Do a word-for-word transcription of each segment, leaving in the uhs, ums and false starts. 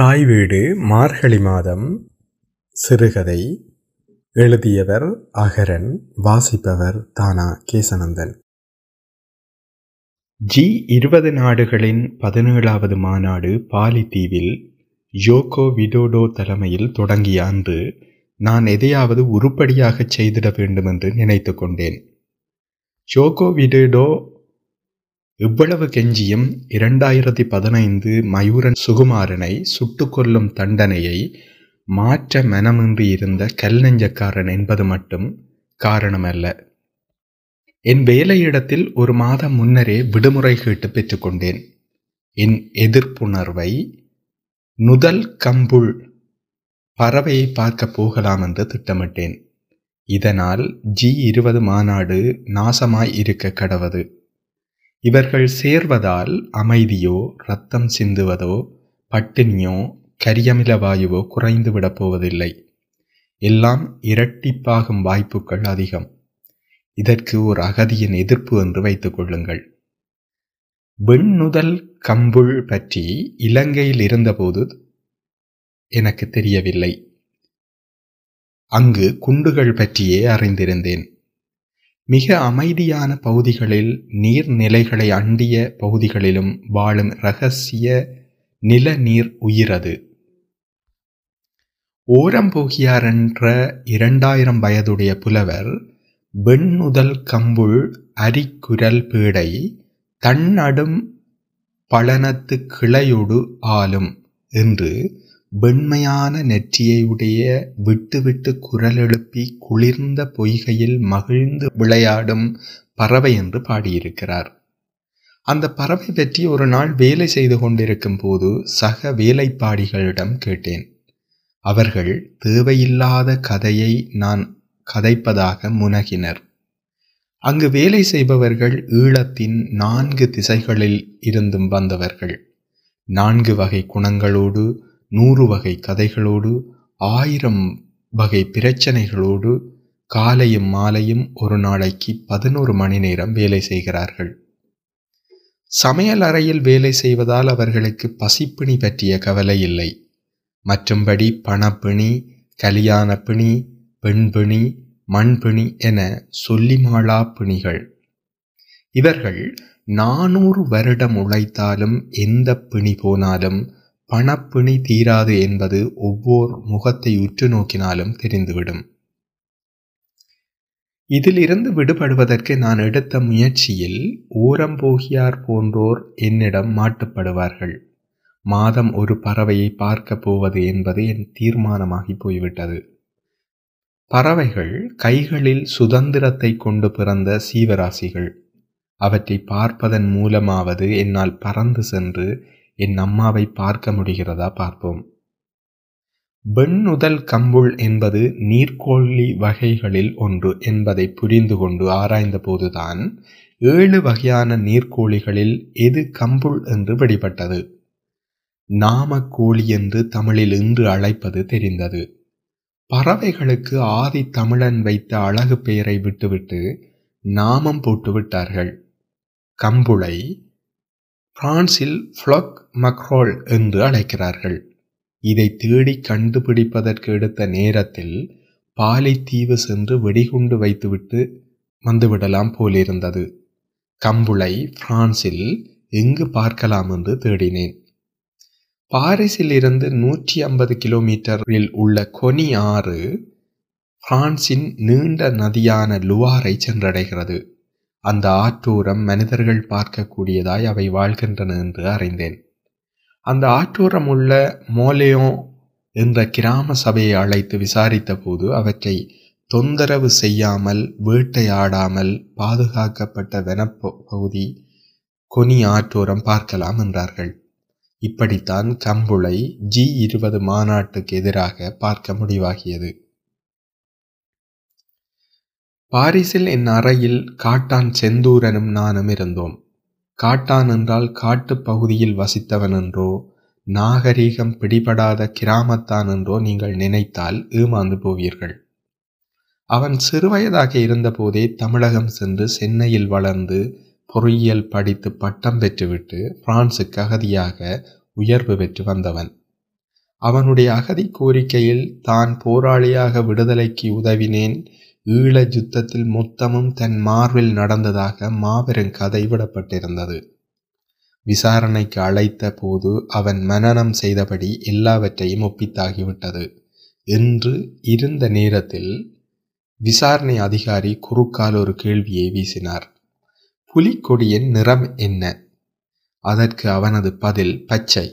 தாய் வீடு மார்கழி மாதம் சிறுகதை. எழுதியவர் அகரன். வாசிப்பவர் தானா கேசநந்தன். ஜி இருபது நாடுகளின் பதினேழாவது மாநாடு பாலி தீவில் ஜோகோ விடோடோ தலைமையில் தொடங்கிய அன்று நான் எதையாவது உருப்படியாக செய்திட வேண்டும் என்று நினைத்து கொண்டேன். ஜோகோ விடோடோ இவ்வளவு கெஞ்சியும் இரண்டாயிரத்தி பதினைந்து மயூரன் சுகுமாரனை சுட்டு கொல்லும் தண்டனையை மாற்ற மனமின்றி இருந்த கல்நெஞ்சக்காரன் என்பது மட்டும் காரணமல்ல. என் வேலையிடத்தில் ஒரு மாதம் முன்னரே விடுமுறை கேட்டு பெற்றுக்கொண்டேன். என் எதிர்ப்புணர்வை நுதல் கம்புள் பறவையை பார்க்க போகலாம் என்று திட்டமிட்டேன். இதனால் ஜி இருபது மாநாடு நாசமாய் இருக்க கடவது. இவர்கள் சேர்வதால் அமைதியோ இரத்தம் சிந்துவதோ பட்டினியோ கரியமில வாயுவோ குறைந்துவிடப் போவதில்லை. எல்லாம் இரட்டிப்பாகும் வாய்ப்புகள் அதிகம். இதற்கு ஒரு அகதியின் எதிர்ப்பு என்று வைத்துக் கொள்ளுங்கள். விண்ணுதல் கம்புள் பற்றி இலங்கையில் இருந்தபோது எனக்கு தெரியவில்லை. அங்கு குண்டுகள் பற்றியே அறிந்திருந்தேன். மிக அமைதியான பகுதிகளில், நீர்நிலைகளை அண்டிய பகுதிகளிலும் வாழும் இரகசிய நில நீர் உயிரது. ஓரம் போகியார் என்ற இரண்டாயிரம் வயதுடைய புலவர் வெண்ணுதல் கம்புள் அரிக்குரல் பேடை தன்னடும் பழனத்து கிளையோடு ஆளும் என்று வெண்மையான நெற்றியையுடைய விட்டுவிட்டு குரல் எழுப்பி குளிர்ந்த பொய்கையில் மகிழ்ந்து விளையாடும் பறவை என்று பாடியிருக்கிறார். அந்த பறவை பற்றி ஒரு நாள் வேலை செய்து கொண்டிருக்கும் போது சக வேலைப்பாடிகளிடம் கேட்டேன். அவர்கள் தேவையில்லாத கதையை நான் கதைப்பதாக முனகினர். அங்கு வேலை செய்பவர்கள் ஈழத்தின் நான்கு திசைகளில் இருந்தும் வந்தவர்கள். நான்கு வகை குணங்களோடு, நூறு வகை கதைகளோடு, ஆயிரம் வகை பிரச்சனைகளோடு காலையும் மாலையும் ஒரு நாளைக்கு பதினோரு மணி நேரம் வேலை செய்கிறார்கள். சமையல் அறையில் வேலை செய்வதால் அவர்களுக்கு பசிப்பிணி பற்றிய கவலை இல்லை. மற்றும்படி பணப்பிணி, கல்யாண பிணி, பெண்பிணி, மண்பிணி என சொல்லிமாளா பிணிகள். இவர்கள் நானூறு வருடம் உழைத்தாலும் எந்த பிணி போனாலும் பணப்பிணி தீராது என்பது ஒவ்வொரு முகத்தை உற்று நோக்கினாலும் தெரிந்துவிடும். இதிலிருந்து விடுபடுவதற்கு நான் எடுத்த முயற்சியில் ஓரம் போகியார் போன்றோர் என்னிடம் மாட்டுப்படுவார்கள். மாதம் ஒரு பறவையை பார்க்க போவது என்பது என் தீர்மானமாகி போய்விட்டது. பறவைகள் கைகளில் சுதந்திரத்தை கொண்டு பிறந்த சீவராசிகள். அவற்றை பார்ப்பதன் மூலமாவது என்னால் பறந்து சென்று என் அம்மாவை பார்க்க முடிகிறதா பார்ப்போம். வெண்ணுதல் கம்புள் என்பது நீர்க்கோழி வகைகளில் ஒன்று என்பதை புரிந்து கொண்டு ஆராய்ந்த போதுதான் ஏழு வகையான நீர்க்கோழிகளில் எது கம்புள் என்று வெளிப்பட்டது. நாமக்கோழி என்று தமிழில் இன்று அழைப்பது தெரிந்தது. பறவைகளுக்கு ஆதி தமிழன் வைத்த அழகு பெயரை விட்டுவிட்டு நாமம் போட்டுவிட்டார்கள். கம்புளை பிரான்சில் ஃப்ளக் மக்ரோல் என்று அழைக்கிறார்கள். இதை தேடி கண்டுபிடிப்பதற்கு எடுத்த நேரத்தில் பாலித்தீவு சென்று வெடிகுண்டு வைத்துவிட்டு வந்துவிடலாம் போலிருந்தது. கம்புளை பிரான்சில் எங்கு பார்க்கலாம் என்று தேடினேன். பாரிஸில் இருந்து நூற்றி ஐம்பது கிலோமீட்டரில் உள்ள கொனி ஆறு பிரான்சின் நீண்ட நதியான லுவாரை சென்றடைகிறது. அந்த ஆற்றோரம் மனிதர்கள் பார்க்கக்கூடியதாய் அவை வாழ்கின்றன என்று அறிந்தேன். அந்த ஆற்றோரம் உள்ள மோலேயோன் என்ற கிராம சபையை அழைத்து விசாரித்த போது அவற்றை தொந்தரவு செய்யாமல் வேட்டையாடாமல் பாதுகாக்கப்பட்ட வனப்பகுதி கொனி ஆற்றோரம் பார்க்கலாம் என்றார்கள். இப்படித்தான் கம்புளை ஜி இருபது மாநாட்டுக்கு எதிராக பார்க்க முடிவாகியது. பாரிஸில் என் அறையில் காட்டான் செந்தூரனும் நானும் இருந்தோம். காட்டான் என்றால் காட்டுப்பகுதியில் வசித்தவன் என்றோ நாகரீகம் பிடிபடாத கிராமத்தான் என்றோ நீங்கள் நினைத்தால் ஏமாந்து போவீர்கள். அவன் சிறுவயதாக இருந்தபோதே தமிழகம் சென்று சென்னையில் வளர்ந்து பொறியியல் படித்து பட்டம் பெற்றுவிட்டு பிரான்சுக்கு அகதியாக உயர்வு பெற்று வந்தவன். அவனுடைய அகதி கோரிக்கையில் தான் போராளியாக விடுதலைக்கு உதவினேன், ஈழ யுத்தத்தில் மொத்தமும் தன் மார்பில் நடந்ததாக மாபெரும் கதை விடப்பட்டிருந்தது. விசாரணைக்கு அழைத்த போது அவன் மனனம் செய்தபடி எல்லாவற்றையும் ஒப்பித்தாகிவிட்டது என்று இருந்த நேரத்தில் விசாரணை அதிகாரி குறுக்கால் ஒரு கேள்வியை வீசினார். புலிக்கொடியின் நிறம் என்ன? அதற்கு அவனது பதில் பச்சை.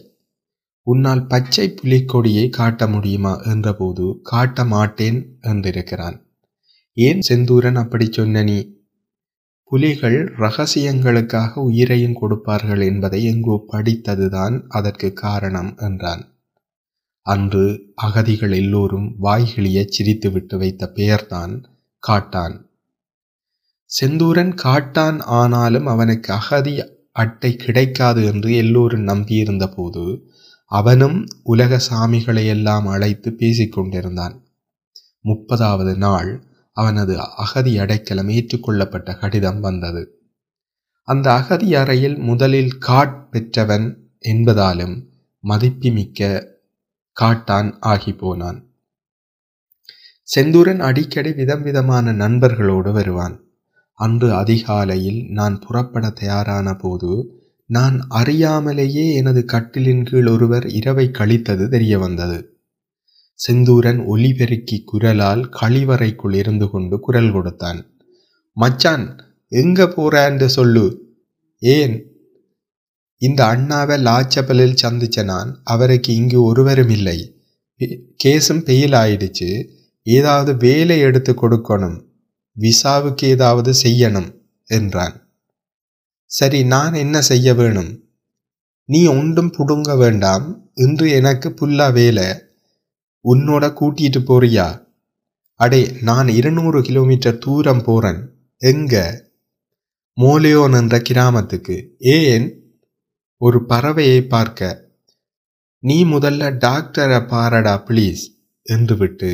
உன்னால் பச்சை புலிக்கொடியை காட்ட முடியுமா என்றபோது காட்ட மாட்டேன் என்றிருக்கிறான். ஏன் செந்தூரன் அப்படி சொன்ன? நீ புலிகள் இரகசியங்களுக்காக உயிரையும் கொடுப்பார்கள் என்பதை எங்கோ படித்ததுதான் அதற்கு காரணம் என்றான். அன்று அகதிகள் எல்லோரும் வாய்கிளிய சிரித்துவிட்டு வைத்த பெயர்தான் காட்டான். செந்தூரன் காட்டான், ஆனாலும் அவனுக்கு அகதி அட்டை கிடைக்காது என்று எல்லோரும் நம்பியிருந்த போது அவனும் உலக சாமிகளையெல்லாம் அழைத்து பேசிக்கொண்டிருந்தான். முப்பதாவது நாள் அவனது அகதி அடைக்கலம் ஏற்றுக்கொள்ளப்பட்ட கடிதம் வந்தது. அந்த அகதி அறையில் முதலில் காட் பெற்றவன் என்பதாலும் மதிப்புமிக்க காட்டான் ஆகி போனான். செந்தூரன் அடிக்கடி விதம் விதமான நண்பர்களோடு வருவான். அன்று அதிகாலையில் நான் புறப்பட தயாரான போது நான் அறியாமலேயே எனது கட்டிலின் கீழ் ஒருவர் இரவை கழித்தது தெரிய வந்தது. செந்தூரன் ஒலிபெருக்கி குரலால் கழிவறைக்குள் இருந்து கொண்டு குரல் கொடுத்தான். மச்சான், எங்க போறேன்னு சொல்லு. ஏன்? இந்த அண்ணாவை லாச்சப்பலில் சந்திச்ச நான், அவருக்கு இங்கு ஒருவரும் இல்லை, கேஸும் பெயில் ஆயிடுச்சு, ஏதாவது வேலை எடுத்து கொடுக்கணும், விசாவுக்கு ஏதாவது செய்யணும் என்றான். சரி, நான் என்ன செய்ய வேணும்? நீ ஒன்றும் புடுங்க வேண்டாம், இன்று எனக்கு புல்லா வேலை, உன்னோட கூட்டிட்டு போறியா? அடே, நான் இருநூறு கிலோமீட்டர் தூரம் போறேன். எங்க? மோலியோன் என்ற கிராமத்துக்கு. ஏன்? ஒரு பறவையை பார்க்க. நீ முதல்ல டாக்டரை பாரடா ப்ளீஸ் என்று விட்டு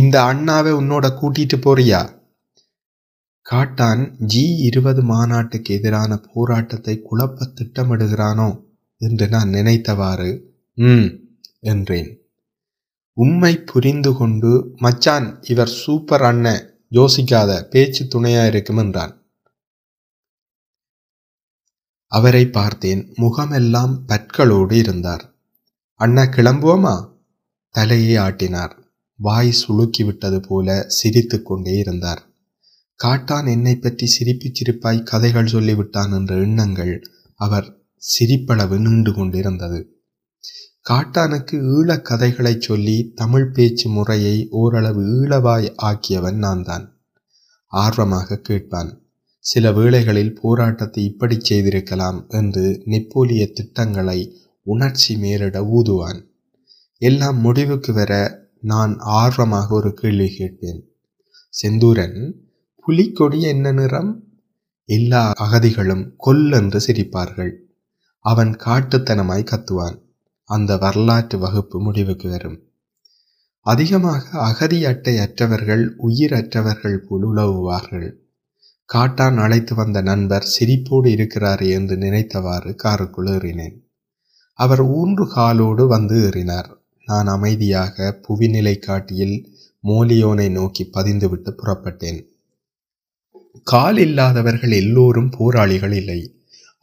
இந்த அண்ணாவை உன்னோட கூட்டிட்டு போறியா? காட்டான் ஜி இருபது மாநாட்டுக்கு எதிரான போராட்டத்தை குழப்ப திட்டமிடுகிறானோ என்று நான் நினைத்தவாறு ம் என்றேன். உண்மை புரிந்து கொண்டு, மச்சான் இவர் சூப்பர் அண்ணன், யோசிக்காத, பேச்சு துணையா இருக்கும் என்றான். அவரை பார்த்தேன். முகமெல்லாம் பற்களோடு இருந்தார். அண்ணா கிளம்புவோமா? தலையை ஆட்டினார். வாய் சுளுக்கிவிட்டது போல சிரித்து கொண்டே இருந்தார். காட்டான் என்னை பற்றி சிரிப்பு சிரிப்பாய் கதைகள் சொல்லிவிட்டான் என்ற எண்ணங்கள் அவர் சிரிப்பளவு நின்று கொண்டிருந்தது. காட்டானுக்கு ஈழக் கதைகளை சொல்லி தமிழ் பேச்சு முறையை ஓரளவு ஈழவாய் ஆக்கியவன் நான் தான். ஆர்வமாக கேட்பான். சில வேளைகளில் போராட்டத்தை இப்படி செய்திருக்கலாம் என்று நெப்போலிய திட்டங்களை உணர்ச்சி மேலிட ஊதுவான். எல்லாம் முடிவுக்கு வர நான் ஆர்வமாக ஒரு கேள்வி கேட்பேன். செந்தூரன், புலிக்கொடி என்ன நிறம்? எல்லா அகதிகளும் கொல்லென்று சிரிப்பார்கள். அவன் காட்டுத்தனமாய் கத்துவான். அந்த வரலாற்று வகுப்பு முடிவுக்கு வரும். அதிகமாக அகதி அட்டை அற்றவர்கள் உயிரற்றவர்கள் போல் உலவுவார்கள். காட்டான் அழைத்து வந்த நண்பர் சிரிப்போடு இருக்கிறார் என்று நினைத்தவாறு காருக்குள் ஏறினேன். அவர் ஊன்று காலோடு வந்து ஏறினார். நான் அமைதியாக புவிநிலை காட்டியில் மோலியோனை நோக்கி பதிந்துவிட்டு புறப்பட்டேன். கால் இல்லாதவர்கள் எல்லோரும் போராளிகள் இல்லை.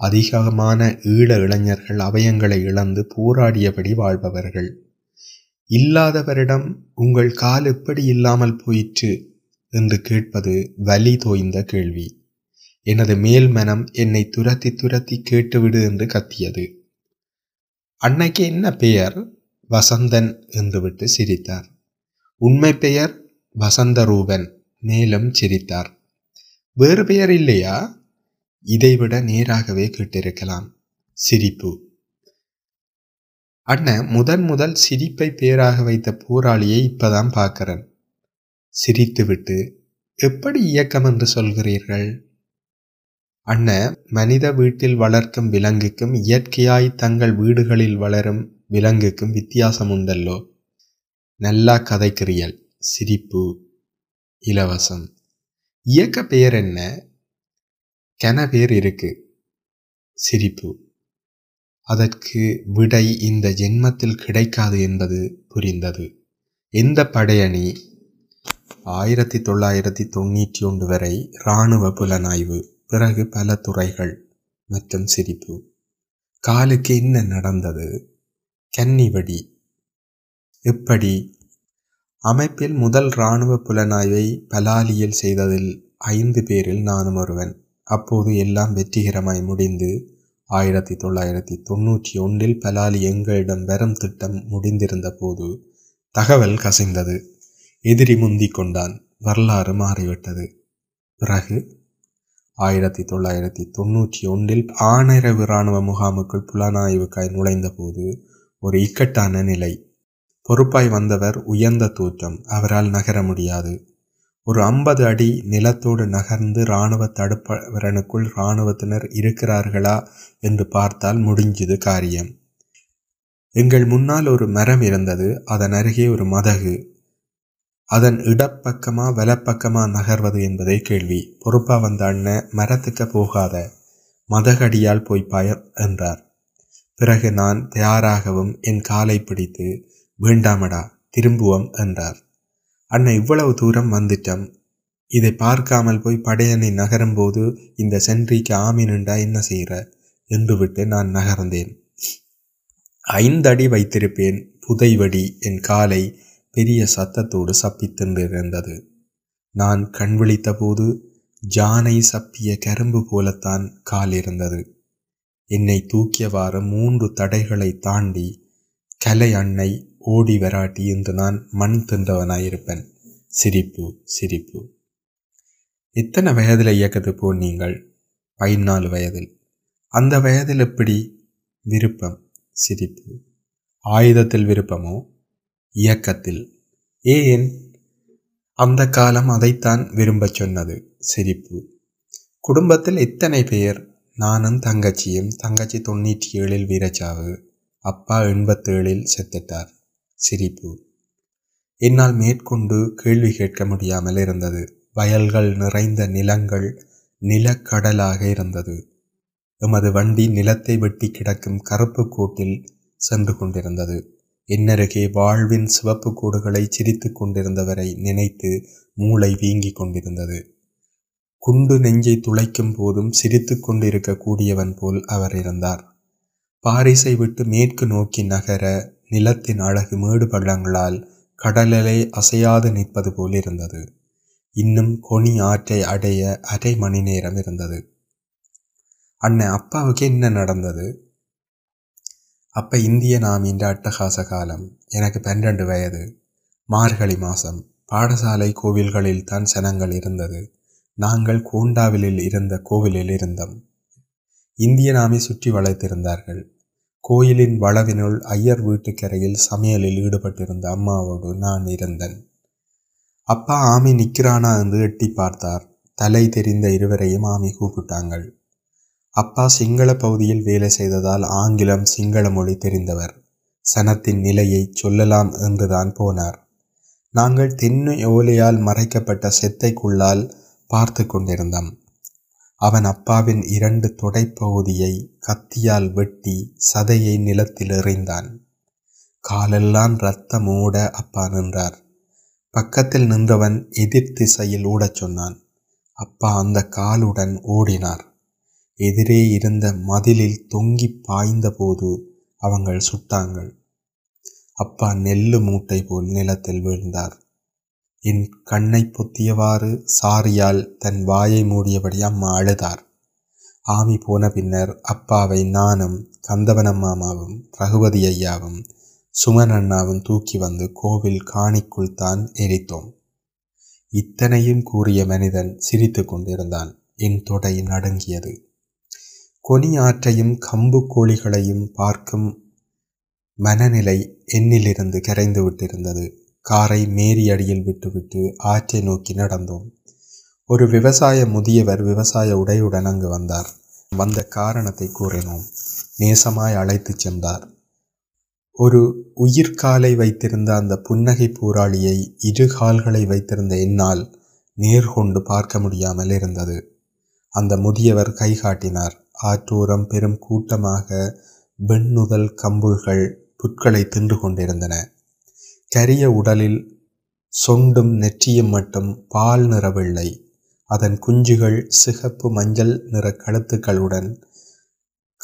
அதிகமான ஈழ இளைஞர்கள் அவயங்களை இழந்து போராடியபடி வாழ்பவர்கள். இல்லாதவரிடம் உங்கள் கால் எப்படி இல்லாமல் போயிற்று என்று கேட்பது வலி தோய்ந்த கேள்வி. எனது மேல் மனம் என்னை துரத்தி துரத்தி கேட்டுவிடு என்று கத்தியது. அன்னைக்கு என்ன பெயர்? வசந்தன் என்று விட்டு சிரித்தார். உண்மை பெயர் வசந்தரூபன். மேலும் சிரித்தார். வேறு பெயர் இல்லையா? இதைவிட நேராகவே கேட்டிருக்கலாம். சிரிப்பு. அண்ணன் முதன் முதல் சிரிப்பை பேராக வைத்த போராளியை இப்பதான் பார்க்கிறேன். சிரித்துவிட்டு, எப்படி இயக்கம் என்று சொல்கிறீர்கள்? அண்ணன், மனித வீட்டில் வளர்க்கும் விலங்குக்கும் இயற்கையாய் தங்கள் வீடுகளில் வளரும் விலங்குக்கும் வித்தியாசம் உண்டல்லோ. நல்லா கதைக்கிறீர்கள். சிரிப்பு. இலவசம். இயக்க பெயர் என்ன? கன பேர் இருக்கு. சிரிப்பு. அதற்கு விடை இந்த ஜென்மத்தில் கிடைக்காது என்பது புரிந்தது. இந்த படையணி ஆயிரத்தி தொள்ளாயிரத்தி தொண்ணூற்றி ஒன்று வரை இராணுவ புலனாய்வு, பிறகு பல துறைகள் மற்றும் சிரிப்பு. காலுக்கு என்ன நடந்தது? கன்னிவடி. எப்படி? அமைப்பில் முதல் இராணுவ புலனாய்வை பலாலியில் செய்ததில் ஐந்து பேரில் நானும் ஒருவன். அப்போது எல்லாம் வெற்றிகரமாய் முடிந்து ஆயிரத்தி தொள்ளாயிரத்தி தொண்ணூற்றி ஒன்றில் பலாலி எங்களிடம் வரும் திட்டம் முடிந்திருந்த போது தகவல் கசிந்தது. எதிரி முந்தி கொண்டான், வரலாறு மாறிவிட்டது. பிறகு ஆயிரத்தி தொள்ளாயிரத்தி தொண்ணூற்றி ஒன்றில் ஆனிரவு இராணுவ முகாமுக்குள் புலனாய்வுக்காய் நுழைந்த போது ஒரு இக்கட்டான நிலை. பொறுப்பாய் வந்தவர் உயர்ந்த தூற்றம், அவரால் நகர முடியாது. ஒரு ஐம்பது அடி நிலத்தோடு நகர்ந்து இராணுவ தடுப்பவரனுக்குள் இராணுவத்தினர் இருக்கிறார்களா என்று பார்த்தால் முடிஞ்சது காரியம். எங்கள் முன்னால் ஒரு மரம் இருந்தது, அதன் அருகே ஒரு மதகு. அதன் இடப்பக்கமா வலப்பக்கமா நகர்வது என்பதே கேள்வி. பொறுப்பா வந்த அண்ணன், மரத்துக்கு போகாத, மதகடியால் போய் பாய என்றார். பிறகு நான் தயாராகவும் என் காலை பிடித்து வேண்டாமடா திரும்புவோம் என்றார். அண்ணன், இவ்வளவு தூரம் வந்துட்டோம், இதை பார்க்காமல் போய் படையனை நகரும்போது இந்த சென்றிக்கு ஆமி நின்றா என்ன செய்கிற என்று விட்டு நான் நகர்ந்தேன். ஐந்தடி வைத்திருப்பேன், புதைவடி என் காலை பெரிய சத்தத்தோடு சப்பித்திருந்தது. நான் கண்விழித்த போது ஜானை சப்பிய கரும்பு போலத்தான் கால் இருந்தது. என்னை தூக்கியவாறு மூன்று தடைகளை தாண்டி கலை அன்னை ஓடி வராட்டி என்று நான் மண் தின்றவனாயிருப்பேன். சிரிப்பு சிரிப்பு. எத்தனை வயதில் இயக்கத்து போல் நீங்கள்? பதினாலு வயதில். அந்த வயதில் எப்படி? விருப்பம். சிரிப்பு. ஆயுதத்தில் விருப்பமோ? இயக்கத்தில். ஏன்? அந்த காலம் அதைத்தான் விரும்பச் சொன்னது. சிரிப்பு. குடும்பத்தில் எத்தனை பேர்? நானும் தங்கச்சியும். தங்கச்சி தொண்ணூற்றி ஏழில் வீரச்சாவு, அப்பா எண்பத்தேழில் செத்துட்டார். சிரிப்பு. என்னால் மேற்கொண்டு கேள்வி கேட்க முடியாமல் இருந்தது. வயல்கள் நிறைந்த நிலங்கள் நிலக்கடலாக இருந்தது. எமது வண்டி நிலத்தை வெட்டி கிடக்கும் கருப்பு கோட்டில் சென்று கொண்டிருந்தது. என்னருகே வாழ்வின் சிவப்பு கோடுகளை சிரித்து கொண்டிருந்தவரை நினைத்து மூளை வீங்கி கொண்டிருந்தது. குண்டு நெஞ்சை துளைக்கும் போதும் சிரித்து கொண்டிருக்கக்கூடியவன் போல் அவர் இருந்தார். பாரிஸை விட்டு மேற்கு நோக்கி நகர நிலத்தின் அழகு மேடு பள்ளங்களால் கடலே அசையாது நிற்பது போல் இருந்தது. இன்னும் கொனி ஆற்றை அடைய அரை மணி நேரம் இருந்தது. அண்ணன், அப்பாவுக்கு என்ன நடந்தது? அப்ப இந்திய நாமின்ற அட்டகாச காலம். எனக்கு பன்னிரண்டு வயது. மார்கழி மாதம். பாடசாலை கோவில்களில் தான் சனங்கள் இருந்தது. நாங்கள் கோண்டாவிலில் இருந்த கோவிலில் இருந்தோம். இந்திய நாமி சுற்றி வளைத்திருந்தார்கள். கோயிலின் வளவினுள் ஐயர் வீட்டுக்கரையில் சமையலில் ஈடுபட்டிருந்த அம்மாவோடு நான் இருந்தேன். அப்பா ஆமி நிற்கிறானா என்று எட்டி பார்த்தார். தலை தெரிந்த இருவரையும் ஆமி கூப்பிட்டாங்கள். அப்பா சிங்கள பகுதியில் வேலை செய்ததால் ஆங்கிலம் சிங்கள மொழி தெரிந்தவர். சனத்தின் நிலையை சொல்லலாம் என்றுதான் போனார். நாங்கள் தென்னை ஓலையால் மறைக்கப்பட்ட செத்தைக்குள்ளால் பார்த்து கொண்டிருந்தோம். அவன் அப்பாவின் இரண்டு தொடைப்பகுதியை கத்தியால் வெட்டி சதையை நிலத்தில் எறிந்தான். காலெல்லாம் இரத்தம் ஓட அப்பா நின்றார். பக்கத்தில் நின்றவன் எதிர் திசையில் ஓடச் சொன்னான். அப்பா அந்த காலுடன் ஓடினார். எதிரே இருந்த மதிலில் தொங்கி பாய்ந்த போது அவங்கள் சுட்டாங்கள். அப்பா நெல்லு மூட்டை போல் நிலத்தில் வீழ்ந்தார். என் கண்ணை பொத்தியவாறு சாரியால் தன் வாயை மூடியபடி அம்மா அழுதார். ஆமி போன பின்னர் அப்பாவை நானும் கந்தவனம் மாமாவும் ரகுபதி ஐயாவும் சுமனண்ணாவும் தூக்கி வந்து கோவில் காணிக்குள் தான் எரித்தோம். இத்தனையும் கூறிய மனிதன் சிரித்து கொண்டிருந்தான். என் தொடை நடுங்கியது. கொனி ஆற்றையும் கம்பு கோழிகளையும் பார்க்கும் மனநிலை என்னிலிருந்து கரைந்து விட்டிருந்தது. காரை மேரி அடியில் விட்டுவிட்டு ஆற்றை நோக்கி நடந்தோம். ஒரு விவசாய முதியவர் விவசாய உடையுடன் அங்கு வந்தார். வந்த காரணத்தை கூறினோம். நேசமாய் அழைத்து சென்றார். ஒரு உயிர்காலை வைத்திருந்த அந்த புன்னகை போராளியை இரு கால்களை வைத்திருந்த என்னால் நேர்கொண்டு பார்க்க முடியாமல் இருந்தது. அந்த முதியவர் கை காட்டினார். ஆற்றோரம் பெரும் கூட்டமாக வெண்ணுதல் கம்புள்கள் புற்களை தின்று கொண்டிருந்தன. கரிய உடலில் சொண்டும் நெற்றியும் மட்டும் பால் நிற வெள்ளை. அதன் குஞ்சுகள் சிகப்பு மஞ்சள் நிற கழுத்துக்களுடன்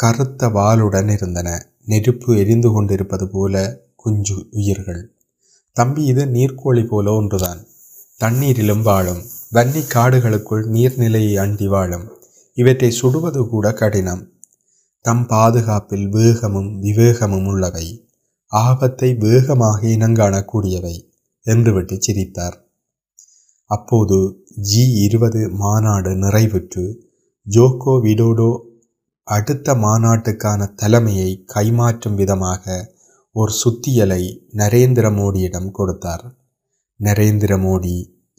கருத்த வாலுடன் இருந்தன. நெருப்பு எரிந்து கொண்டிருப்பது போல குஞ்சு உயிர்கள். தம்பி, இது நீர்க்கோழி போல ஒன்றுதான். தண்ணீரிலும் வாழும். வன்னி காடுகளுக்குள் நீர்நிலையை அண்டி வாழும். இவற்றை சுடுவது கூட கடினம். தம் பாதுகாப்பில் வேகமும் விவேகமும் உள்ளவை. ஆபத்தை வேகமாக இனங்காணக்கூடியவை என்று விட்டு சிரித்தார். அப்போது ஜி இருபது மாநாடு நிறைவுற்று ஜோகோ விடோடோ அடுத்த மாநாட்டுக்கான தலைமையை கைமாற்றும் விதமாக ஒரு சுத்தியலை நரேந்திர மோடியிடம் கொடுத்தார். நரேந்திர மோடி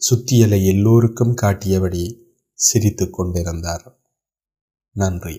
சுத்தியலை எல்லோருக்கும் காட்டியபடி சிரித்து கொண்டிருந்தார். நன்றி.